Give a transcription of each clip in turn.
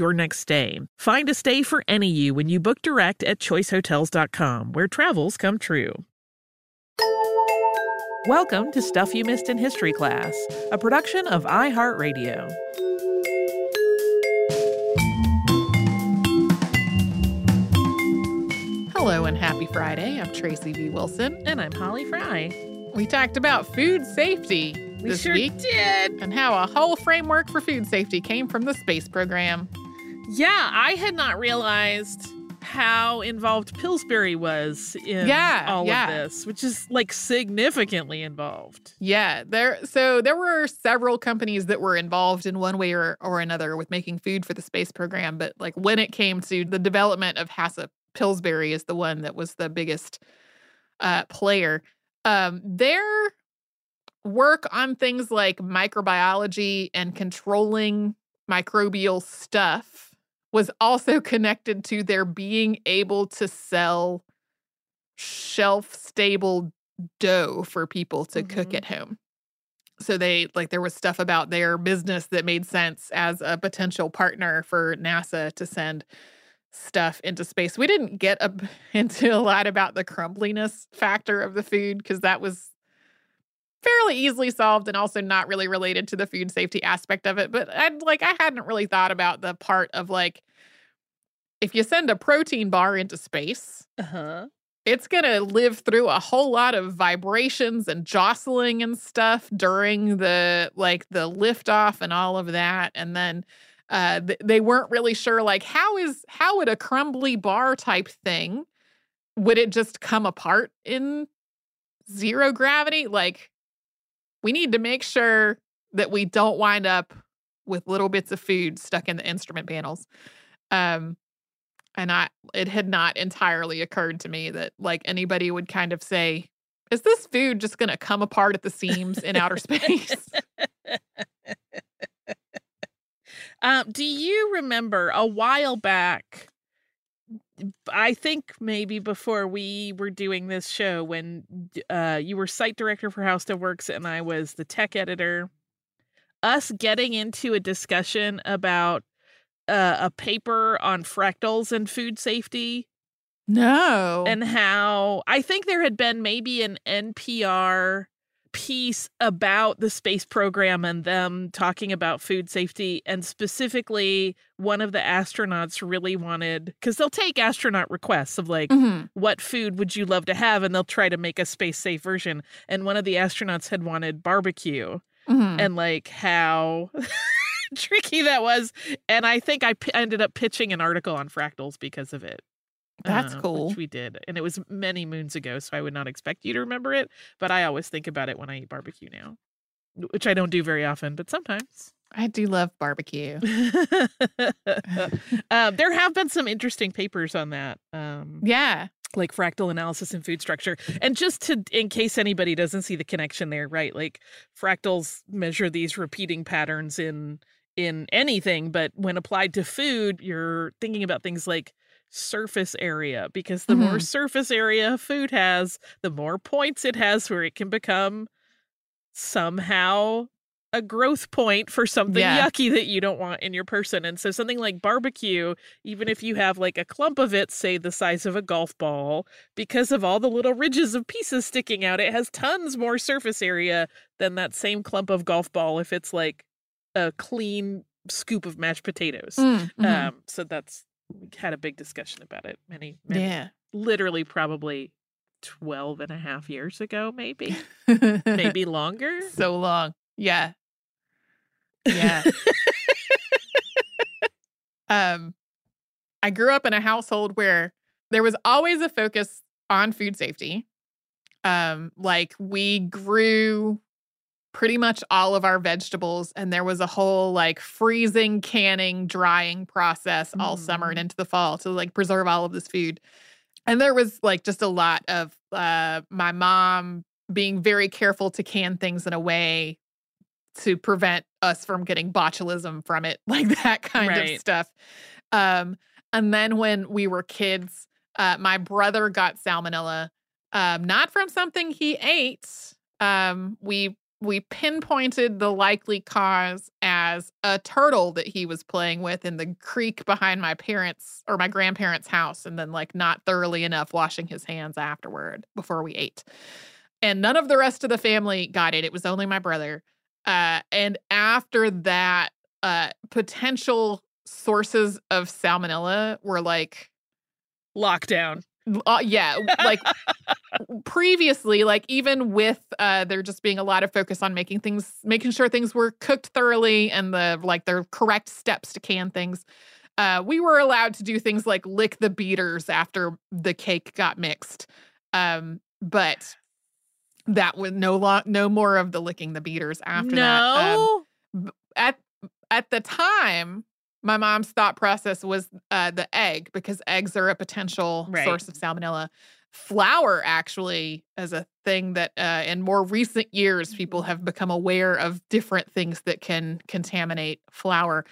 your next stay. Find a stay for any you when you book direct at choicehotels.com, where travels come true. Welcome to Stuff You Missed in History Class, a production of iHeartRadio. Hello and happy Friday. I'm Tracy V. Wilson. And I'm Holly Fry. We talked about food safety this week. We sure did. And how a whole framework for food safety came from the space program. Yeah, I had not realized how involved Pillsbury was in all of this, which is like significantly involved. Yeah, there were several companies that were involved in one way or another with making food for the space program. But like when it came to the development of HACCP, Pillsbury is the one that was the biggest player. Their work on things like microbiology and controlling microbial stuff was also connected to their being able to sell shelf-stable dough for people to cook at home. So there was stuff about their business that made sense as a potential partner for NASA to send stuff into space. We didn't get into a lot about the crumbliness factor of the food because that was fairly easily solved and also not really related to the food safety aspect of it. But I hadn't really thought about the part of like, if you send a protein bar into space, it's going to live through a whole lot of vibrations and jostling and stuff during the liftoff and all of that. And then they weren't really sure, like, how would a crumbly bar type thing, would it just come apart in zero gravity? Like, we need to make sure that we don't wind up with little bits of food stuck in the instrument panels. It had not entirely occurred to me that like anybody would kind of say, is this food just going to come apart at the seams in outer space? Do you remember a while back, I think maybe before we were doing this show, when you were site director for HowStuffWorks and I was the tech editor, us getting into a discussion about a paper on fractals and food safety? No. And how I think there had been maybe an NPR piece about the space program and them talking about food safety, and specifically one of the astronauts really wanted, because they'll take astronaut requests of like, what food would you love to have, and they'll try to make a space safe version, and one of the astronauts had wanted barbecue, and like how tricky that was. And I think I ended up pitching an article on fractals because of it. That's cool. Which we did. And it was many moons ago, so I would not expect you to remember it. But I always think about it when I eat barbecue now, which I don't do very often, but sometimes. I do love barbecue. There have been some interesting papers on that. Like fractal analysis and food structure. And just in case anybody doesn't see the connection there, right? Like fractals measure these repeating patterns in in anything, but when applied to food, you're thinking about things like surface area, because the more surface area food has, the more points it has where it can become somehow a growth point for something yucky that you don't want in your person. And so something like barbecue, even if you have like a clump of it, say the size of a golf ball, because of all the little ridges of pieces sticking out, it has tons more surface area than that same clump of golf ball if it's like a clean scoop of mashed potatoes. So that's, we had a big discussion about it many literally probably 12 and a half years ago, maybe, maybe longer. So long. Yeah. Yeah. I grew up in a household where there was always a focus on food safety. Like we grew pretty much all of our vegetables, and there was a whole like freezing, canning, drying process all summer and into the fall to like preserve all of this food. And there was like just a lot of my mom being very careful to can things in a way to prevent us from getting botulism from it, like that kind of stuff. And then when we were kids, my brother got salmonella, not from something he ate. We pinpointed the likely cause as a turtle that he was playing with in the creek behind my parents' or my grandparents' house, and then like not thoroughly enough washing his hands afterward before we ate. And none of the rest of the family got it. It was only my brother. And after that, potential sources of salmonella were like lockdown. Yeah, like previously, like even with there just being a lot of focus on making sure things were cooked thoroughly and the like the correct steps to can things. We were allowed to do things like lick the beaters after the cake got mixed, but that was no more of the licking the beaters after that. At the time, my mom's thought process was the egg, because eggs are a potential source of salmonella. Flour, actually, is a thing that in more recent years, people have become aware of different things that can contaminate flour.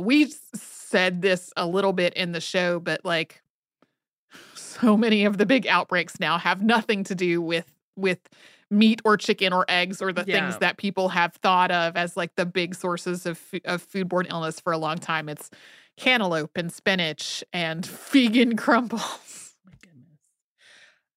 We said this a little bit in the show, but like so many of the big outbreaks now have nothing to do with meat or chicken or eggs or the things that people have thought of as like the big sources of foodborne illness for a long time. It's cantaloupe and spinach and vegan crumbles. Oh my goodness.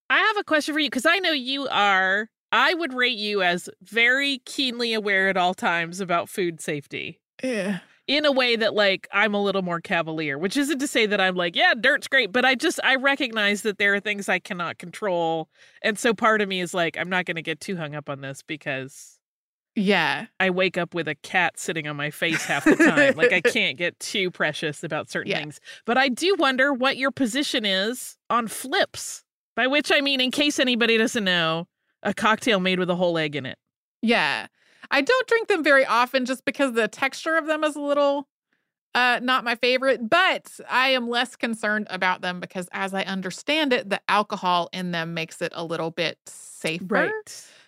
I have a question for you, because I know you are, I would rate you as very keenly aware at all times about food safety. Yeah. In a way that, like, I'm a little more cavalier, which isn't to say that I'm like, yeah, dirt's great, but I recognize that there are things I cannot control. And so part of me is like, I'm not going to get too hung up on this because I wake up with a cat sitting on my face half the time. Like, I can't get too precious about certain things. But I do wonder what your position is on flips, by which I mean, in case anybody doesn't know, a cocktail made with a whole egg in it. Yeah. I don't drink them very often just because the texture of them is a little not my favorite, but I am less concerned about them because, as I understand it, the alcohol in them makes it a little bit safer.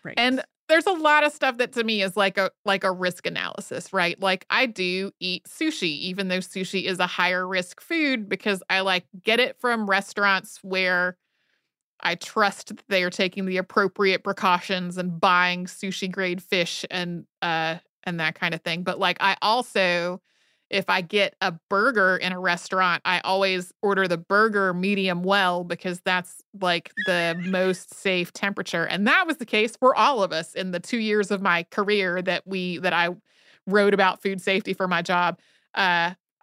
Right. And there's a lot of stuff that to me is like a risk analysis, right? Like, I do eat sushi, even though sushi is a higher risk food, because I like get it from restaurants where I trust that they are taking the appropriate precautions and buying sushi grade fish and that kind of thing. But like, I also, if I get a burger in a restaurant, I always order the burger medium well, because that's like the most safe temperature. And that was the case for all of us in the 2 years of my career that I wrote about food safety for my job.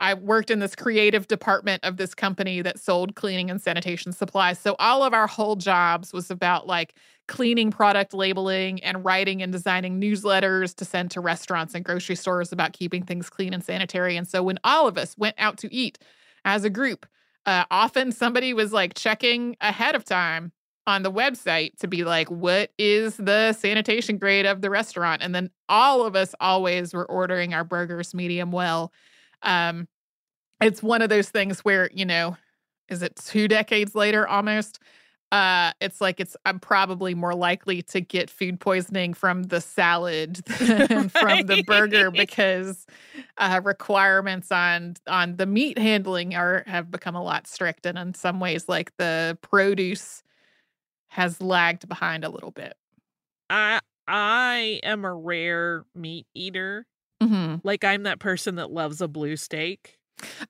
I worked in this creative department of this company that sold cleaning and sanitation supplies. So all of our whole jobs was about like cleaning product labeling and writing and designing newsletters to send to restaurants and grocery stores about keeping things clean and sanitary. And so when all of us went out to eat as a group, often somebody was like checking ahead of time on the website to be like, what is the sanitation grade of the restaurant? And then all of us always were ordering our burgers medium well. It's one of those things where, you know, is it 2 decades later almost? I'm probably more likely to get food poisoning from the salad than from the burger because requirements on the meat handling have become a lot strict, and in some ways, like the produce has lagged behind a little bit. I am a rare meat eater. Mm-hmm. Like I'm that person that loves a blue steak.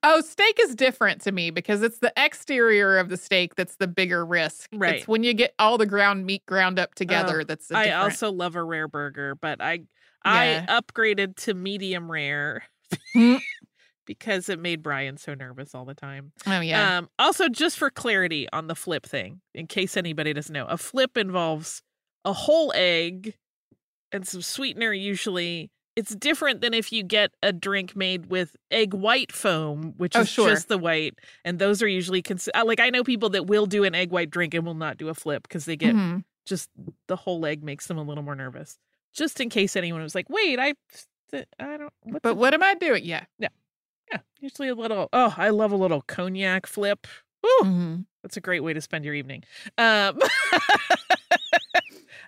Oh, steak is different to me because it's the exterior of the steak that's the bigger risk. Right. It's when you get all the ground meat ground up together that's I also love a rare burger, but I upgraded to medium rare because it made Brian so nervous all the time. Oh, yeah. Also, just for clarity on the flip thing, in case anybody doesn't know, a flip involves a whole egg and some sweetener usually. It's different than if you get a drink made with egg white foam, which is just the white. And those are usually like I know people that will do an egg white drink and will not do a flip because they get just the whole egg makes them a little more nervous. Just in case anyone was like, wait, I don't. But what am I doing? Yeah. Yeah. Yeah. Usually a little. Oh, I love a little cognac flip. Ooh, that's a great way to spend your evening.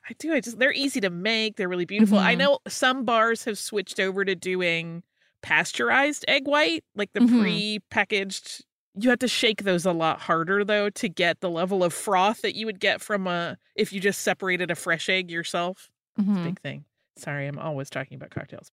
I do. They're easy to make. They're really beautiful. Mm-hmm. I know some bars have switched over to doing pasteurized egg white, like the pre-packaged. You have to shake those a lot harder, though, to get the level of froth that you would get from if you just separated a fresh egg yourself. Mm-hmm. It's a big thing. Sorry, I'm always talking about cocktails.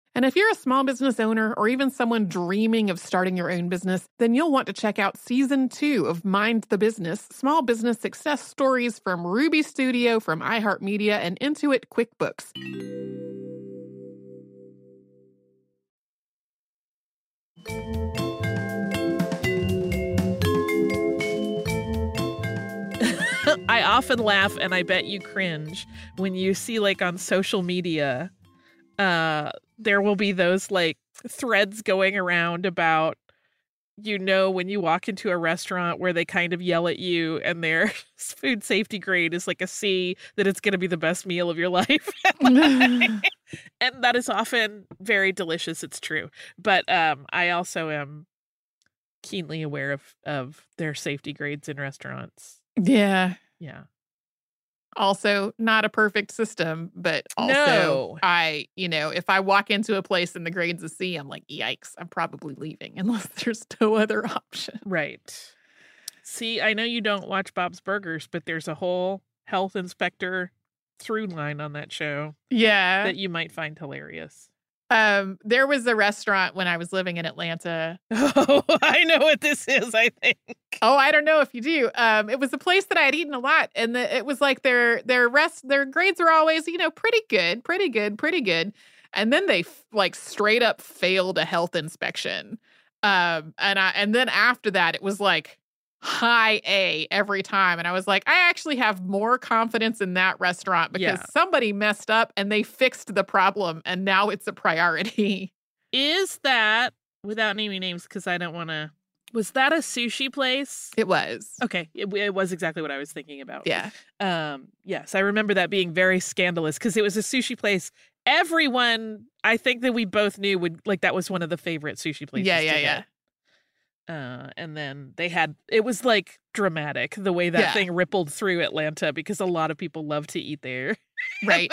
And if you're a small business owner or even someone dreaming of starting your own business, then you'll want to check out Season 2 of Mind the Business, Small Business Success Stories from Ruby Studio, from iHeartMedia, and Intuit QuickBooks. I often laugh, and I bet you cringe, when you see, like, on social media, there will be those like threads going around about, you know, when you walk into a restaurant where they kind of yell at you and their food safety grade is like a C, that it's going to be the best meal of your life. And that is often very delicious. It's true. But I also am keenly aware of their safety grades in restaurants. Yeah. Yeah. Also, not a perfect system, but also I, you know, if I walk into a place and the grade's a C, I'm like, yikes, I'm probably leaving unless there's no other option. Right. See, I know you don't watch Bob's Burgers, but there's a whole health inspector through line on that show. Yeah. That you might find hilarious. There was a restaurant when I was living in Atlanta. Oh, I know what this is, I think. Oh, I don't know if you do. It was a place that I had eaten a lot, and it was like their grades were always, you know, pretty good. And then they like straight up failed a health inspection. And then after that, it was like high A every time. And I was like, I actually have more confidence in that restaurant because somebody messed up and they fixed the problem and now it's a priority. Is that, without naming names because I don't want to, was that a sushi place? It was. Okay. It was exactly what I was thinking about. Yeah. Yes, I remember that being very scandalous because it was a sushi place. Everyone, I think that we both knew would, like, that was one of the favorite sushi places. Yeah. And then they had, it was like dramatic the way that thing rippled through Atlanta because a lot of people love to eat there. Right.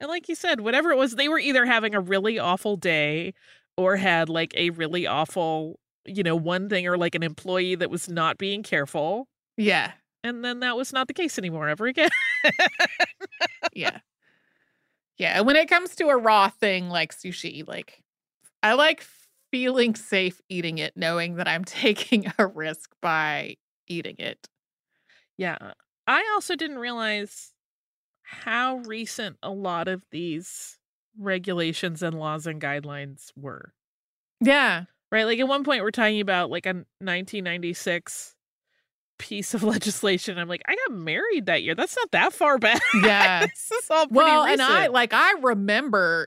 And like you said, whatever it was, they were either having a really awful day or had like a really awful, you know, one thing or like an employee that was not being careful. Yeah. And then that was not the case anymore ever again. Yeah. Yeah. And when it comes to a raw thing like sushi, like I like feeling safe eating it, knowing that I'm taking a risk by eating it. Yeah. I also didn't realize how recent a lot of these regulations and laws and guidelines were. Yeah. Right? Like at one point we're talking about like a 1996 piece of legislation. I'm like, I got married that year. That's not that far back. Yeah. This is all pretty recent. And I remember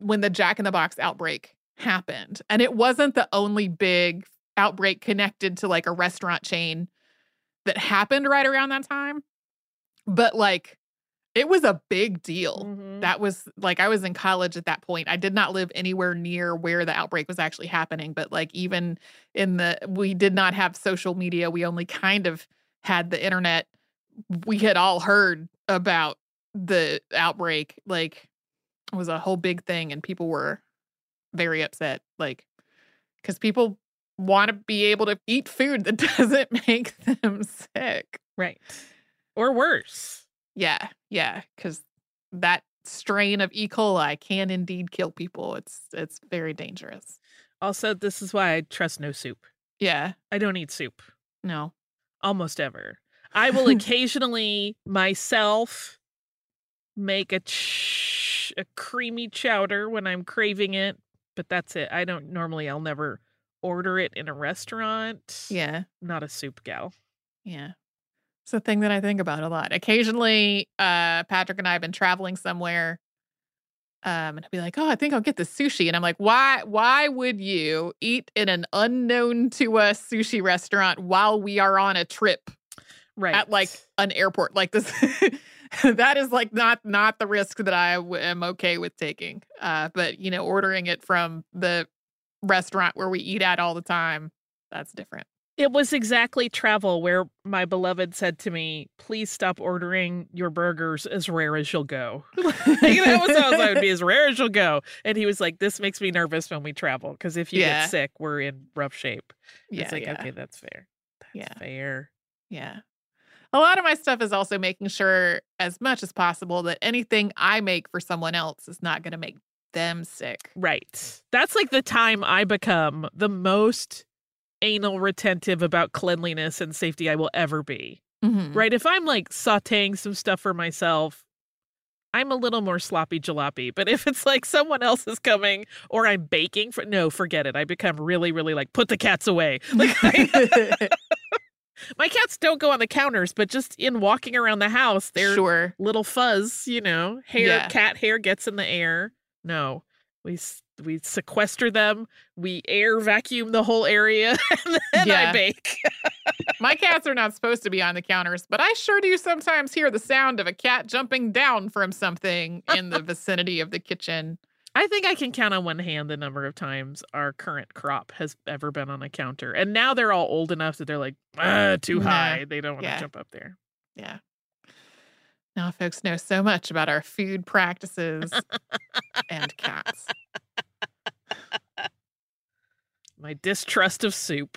when the Jack in the Box outbreak happened. And it wasn't the only big outbreak connected to like a restaurant chain that happened right around that time. But like, it was a big deal. Mm-hmm. That was like, I was in college at that point. I did not live anywhere near where the outbreak was actually happening. But like, even we did not have social media. We only kind of had the internet. We had all heard about the outbreak. Like, it was a whole big thing and people were very upset, like, because people want to be able to eat food that doesn't make them sick. Right. Or worse. Yeah. Yeah. Because that strain of E. coli can indeed kill people. It's very dangerous. Also, this is why I trust no soup. Yeah. I don't eat soup. No. Almost ever. I will occasionally myself make a creamy chowder when I'm craving it. But that's it. I don't normally, I'll never order it in a restaurant. Yeah. Not a soup gal. Yeah. It's a thing that I think about a lot. Occasionally, Patrick and I have been traveling somewhere and he'll be like, oh, I think I'll get the sushi. And I'm like, why would you eat in an unknown to us sushi restaurant while we are on a trip? Right. At like an airport like this. That is like not the risk that I am okay with taking. But, you know, ordering it from the restaurant where we eat at all the time, that's different. It was exactly travel where my beloved said to me, please stop ordering your burgers as rare as you'll go. That was how I would be, as rare as you'll go. And he was like, this makes me nervous when we travel because if you get sick, we're in rough shape. Yeah, it's like, okay, that's fair. That's fair. Yeah. A lot of my stuff is also making sure as much as possible that anything I make for someone else is not going to make them sick. Right. That's like the time I become the most anal retentive about cleanliness and safety I will ever be. Mm-hmm. Right. If I'm like sauteing some stuff for myself, I'm a little more sloppy jalopy. But if it's like someone else is coming or I'm baking for, no, forget it. I become really, really like, put the cats away. Like, my cats don't go on the counters, but just in walking around the house, they're little fuzz, you know, cat hair gets in the air. No, we sequester them. We air vacuum the whole area and then I bake. My cats are not supposed to be on the counters, but I sure do sometimes hear the sound of a cat jumping down from something in the vicinity of the kitchen. I think I can count on one hand the number of times our current crop has ever been on a counter. And now they're all old enough that they're like, too high. They don't want to jump up there. Yeah. Now folks know so much about our food practices and cats. My distrust of soup.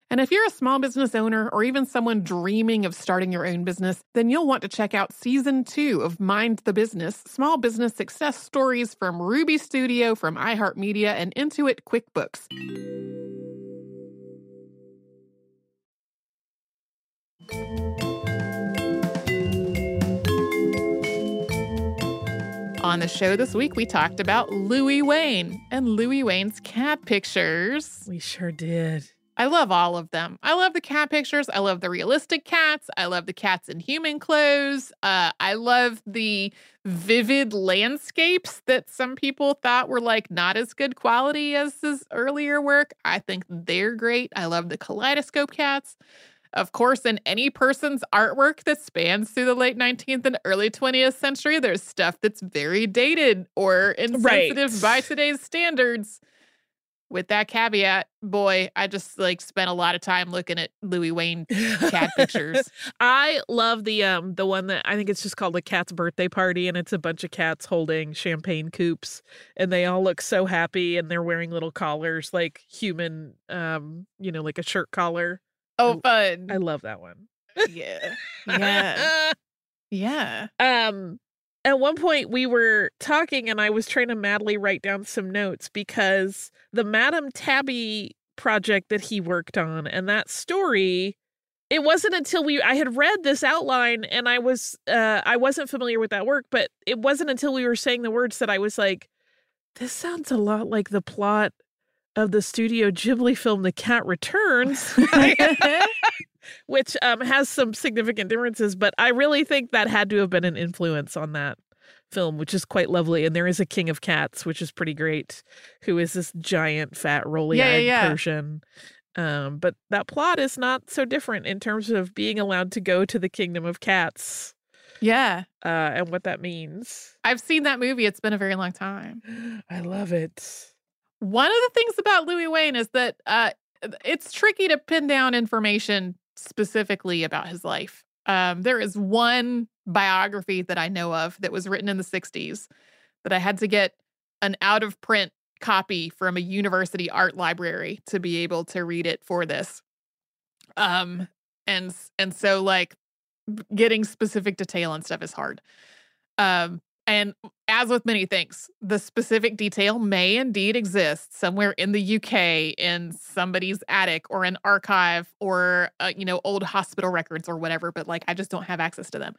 And if you're a small business owner or even someone dreaming of starting your own business, then you'll want to check out Season 2 of Mind the Business, Small Business Success Stories from Ruby Studio, from iHeartMedia, and Intuit QuickBooks. On the show this week, we talked about Louis Wain and Louis Wain's cat pictures. We sure did. I love all of them. I love the cat pictures. I love the realistic cats. I love the cats in human clothes. I love the vivid landscapes that some people thought were like not as good quality as his earlier work. I think they're great. I love the kaleidoscope cats. Of course, in any person's artwork that spans through the late 19th and early 20th century, there's stuff that's very dated or insensitive by today's standards. With that caveat, boy, I just like spent a lot of time looking at Louis Wain cat pictures. I love the one that I think it's just called The Cat's Birthday Party, and it's a bunch of cats holding champagne coupes, and they all look so happy, and they're wearing little collars, like human, like a shirt collar. Oh, fun! I love that one. Yeah. At one point, we were talking, and I was trying to madly write down some notes because the Madam Tabby project that he worked on and that story, it wasn't until I had read this outline, and I wasn't familiar with that work, but it wasn't until we were saying the words that I was like, this sounds a lot like the plot of the Studio Ghibli film The Cat Returns. Which has some significant differences, but I really think that had to have been an influence on that film, which is quite lovely. And there is a king of cats, which is pretty great, who is this giant, fat, rolly-eyed person. But that plot is not so different in terms of being allowed to go to the kingdom of cats. Yeah. And what that means. I've seen that movie. It's been a very long time. I love it. One of the things about Louis Wain is that it's tricky to pin down information specifically about his life. There is one biography that I know of that was written in the 60s that I had to get an out-of-print copy from a university art library to be able to read it for this. And so, like, getting specific detail and stuff is hard. And as with many things, the specific detail may indeed exist somewhere in the UK in somebody's attic or an archive or, old hospital records or whatever. But, like, I just don't have access to them.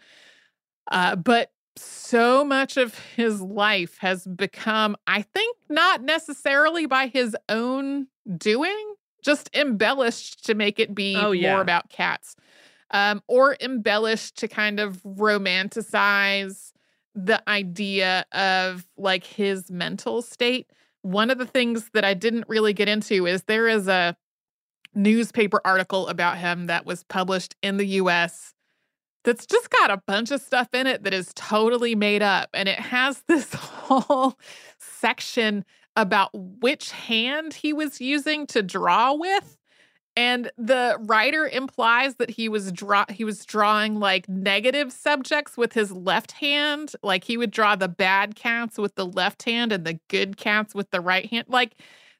But so much of his life has become, I think, not necessarily by his own doing, just embellished to make it be more about cats. Or embellished to kind of romanticize the idea of, like, his mental state. One of the things that I didn't really get into is there is a newspaper article about him that was published in the U.S. that's just got a bunch of stuff in it that is totally made up. And it has this whole section about which hand he was using to draw with. And the writer implies that he was drawing, like, negative subjects with his left hand. Like, he would draw the bad cats with the left hand and the good cats with the right hand. Like,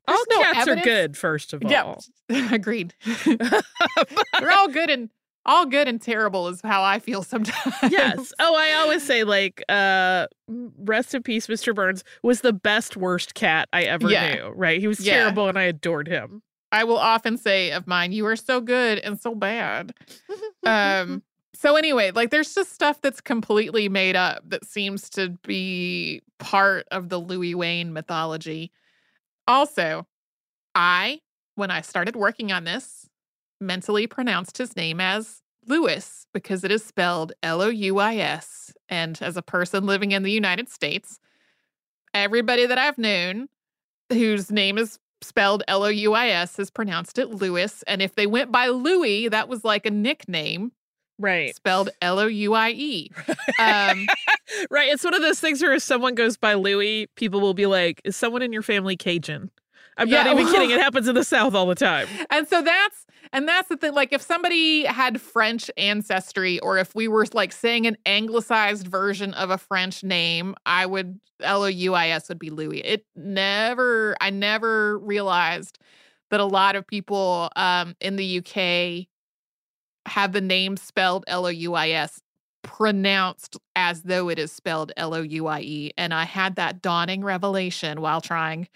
all cats are good, first of all. Yeah, agreed. They're all good, and all good and terrible is how I feel sometimes. Yes. Oh, I always say, like, rest in peace, Mr. Burns was the best, worst cat I ever knew, right? He was terrible, and I adored him. I will often say of mine, you are so good and so bad. So anyway, like, there's just stuff that's completely made up that seems to be part of the Louis Wain mythology. Also, when I started working on this, mentally pronounced his name as Louis because it is spelled L-O-U-I-S. And as a person living in the United States, everybody that I've known whose name is spelled L-O-U-I-S has pronounced it Louis. And if they went by Louis, that was like a nickname. Right. Spelled L-O-U-I-E. Right. It's one of those things where if someone goes by Louis, people will be like, is someone in your family Cajun? I'm not even kidding. It happens in the South all the time. And so that's the thing. Like, if somebody had French ancestry, or if we were, like, saying an anglicized version of a French name, L-O-U-I-S would be Louis. I never realized that a lot of people in the UK have the name spelled L-O-U-I-S pronounced as though it is spelled L-O-U-I-E. And I had that dawning revelation while trying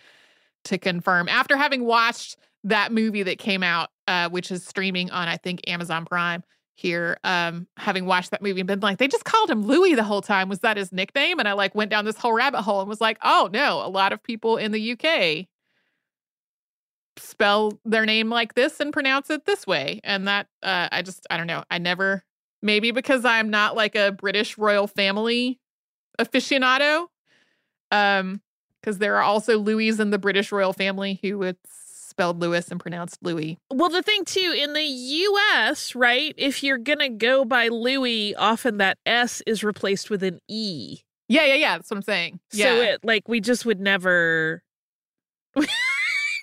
to confirm after having watched that movie that came out, which is streaming on, I think, Amazon Prime here, having watched that movie and been like, they just called him Louis the whole time. Was that his nickname? And I, like, went down this whole rabbit hole and was like, oh no, a lot of people in the UK spell their name like this and pronounce it this way. And that, I don't know. I never, maybe because I'm not, like, a British royal family aficionado, because there are also Louis in the British royal family who it's spelled Louis and pronounced Louis. Well, the thing, too, in the U.S., right, if you're going to go by Louis, often that S is replaced with an E. Yeah. That's what I'm saying. Yeah. So, we just would never...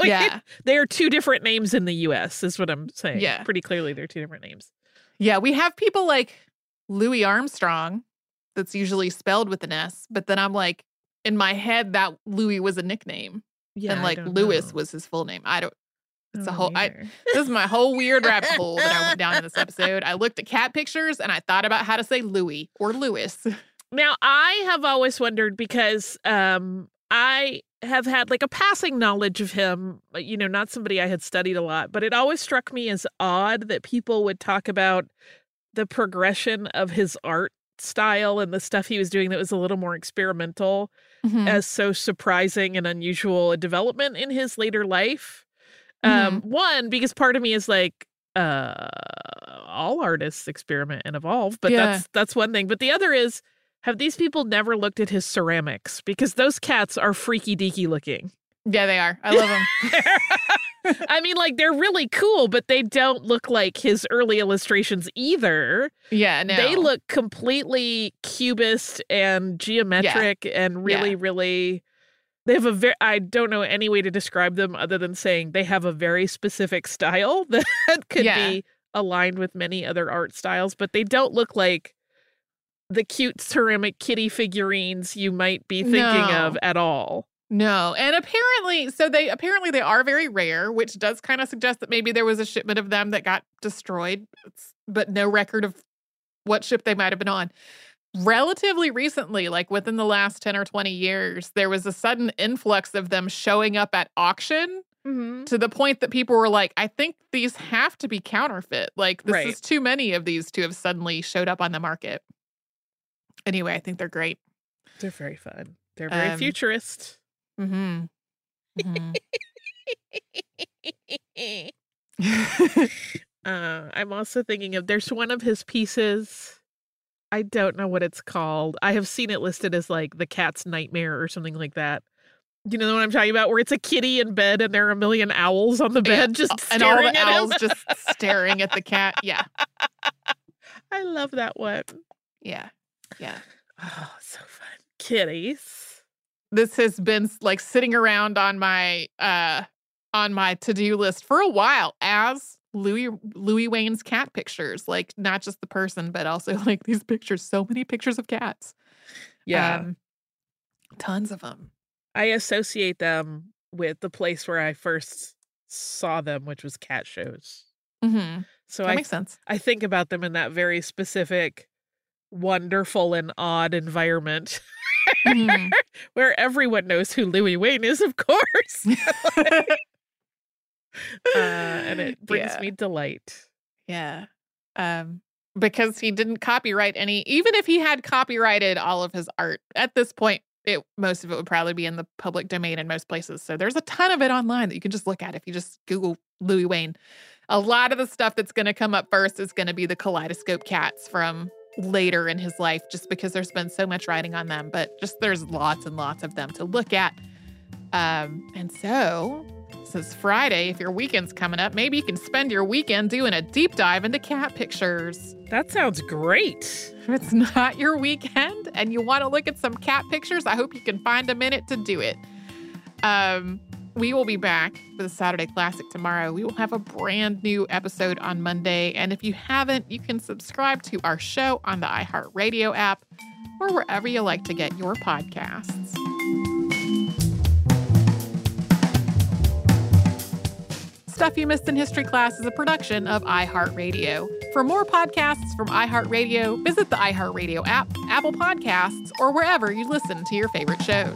They are two different names in the U.S., is what I'm saying. Yeah. Pretty clearly, they're two different names. Yeah, we have people like Louis Armstrong that's usually spelled with an S, but then I'm like... in my head, that Louis was a nickname. Yeah, and, like, Louis was his full name. This is my whole weird rabbit hole that I went down in this episode. I looked at cat pictures, and I thought about how to say Louis or Louis. Now, I have always wondered, because I have had, like, a passing knowledge of him, not somebody I had studied a lot, but it always struck me as odd that people would talk about the progression of his art style and the stuff he was doing that was a little more experimental as so surprising and unusual a development in his later life. One, because part of me is like, all artists experiment and evolve, but that's one thing. But the other is, have these people never looked at his ceramics? Because those cats are freaky deaky looking. Yeah, they are. I love them. I mean, like, they're really cool, but they don't look like his early illustrations either. Yeah, no. They look completely cubist and geometric and really, they have I don't know any way to describe them other than saying they have a very specific style that could be aligned with many other art styles, but they don't look like the cute ceramic kitty figurines you might be thinking of at all. No. And apparently they are very rare, which does kind of suggest that maybe there was a shipment of them that got destroyed, but no record of what ship they might have been on. Relatively recently, like within the last 10 or 20 years, there was a sudden influx of them showing up at auction to the point that people were like, I think these have to be counterfeit. Like, this is too many of these to have suddenly showed up on the market. Anyway, I think they're great. They're very fun. They're very futurist. Mm-hmm. Mm-hmm. I'm also thinking of, there's one of his pieces. I don't know what it's called. I have seen it listed as like The Cat's Nightmare or something like that. You know what I'm talking about? Where it's a kitty in bed and there are a million owls on the bed and all the owls just staring at the cat. Yeah. I love that one. Yeah. Yeah. Oh, so fun. Kitties. This has been like sitting around on my to-do list for a while as Louis Wain's cat pictures, like not just the person, but also like these pictures, so many pictures of cats. Yeah. Tons of them. I associate them with the place where I first saw them, which was cat shows. Mm-hmm. So that makes sense. I think about them in that very specific, wonderful and odd environment. Mm-hmm. Where everyone knows who Louis Wain is, of course. And it brings me delight. Yeah. Because he didn't copyright any, even if he had copyrighted all of his art, at this point, most of it would probably be in the public domain in most places. So there's a ton of it online that you can just look at if you just Google Louis Wain. A lot of the stuff that's going to come up first is going to be the kaleidoscope cats from later in his life, just because there's been so much writing on them, but just there's lots and lots of them to look at. And so, since Friday, if your weekend's coming up, maybe you can spend your weekend doing a deep dive into cat pictures. That sounds great. If it's not your weekend and you want to look at some cat pictures, I hope you can find a minute to do it. We will be back for the Saturday Classic tomorrow. We will have a brand new episode on Monday. And if you haven't, you can subscribe to our show on the iHeartRadio app or wherever you like to get your podcasts. Stuff You Missed in History Class is a production of iHeartRadio. For more podcasts from iHeartRadio, visit the iHeartRadio app, Apple Podcasts, or wherever you listen to your favorite shows.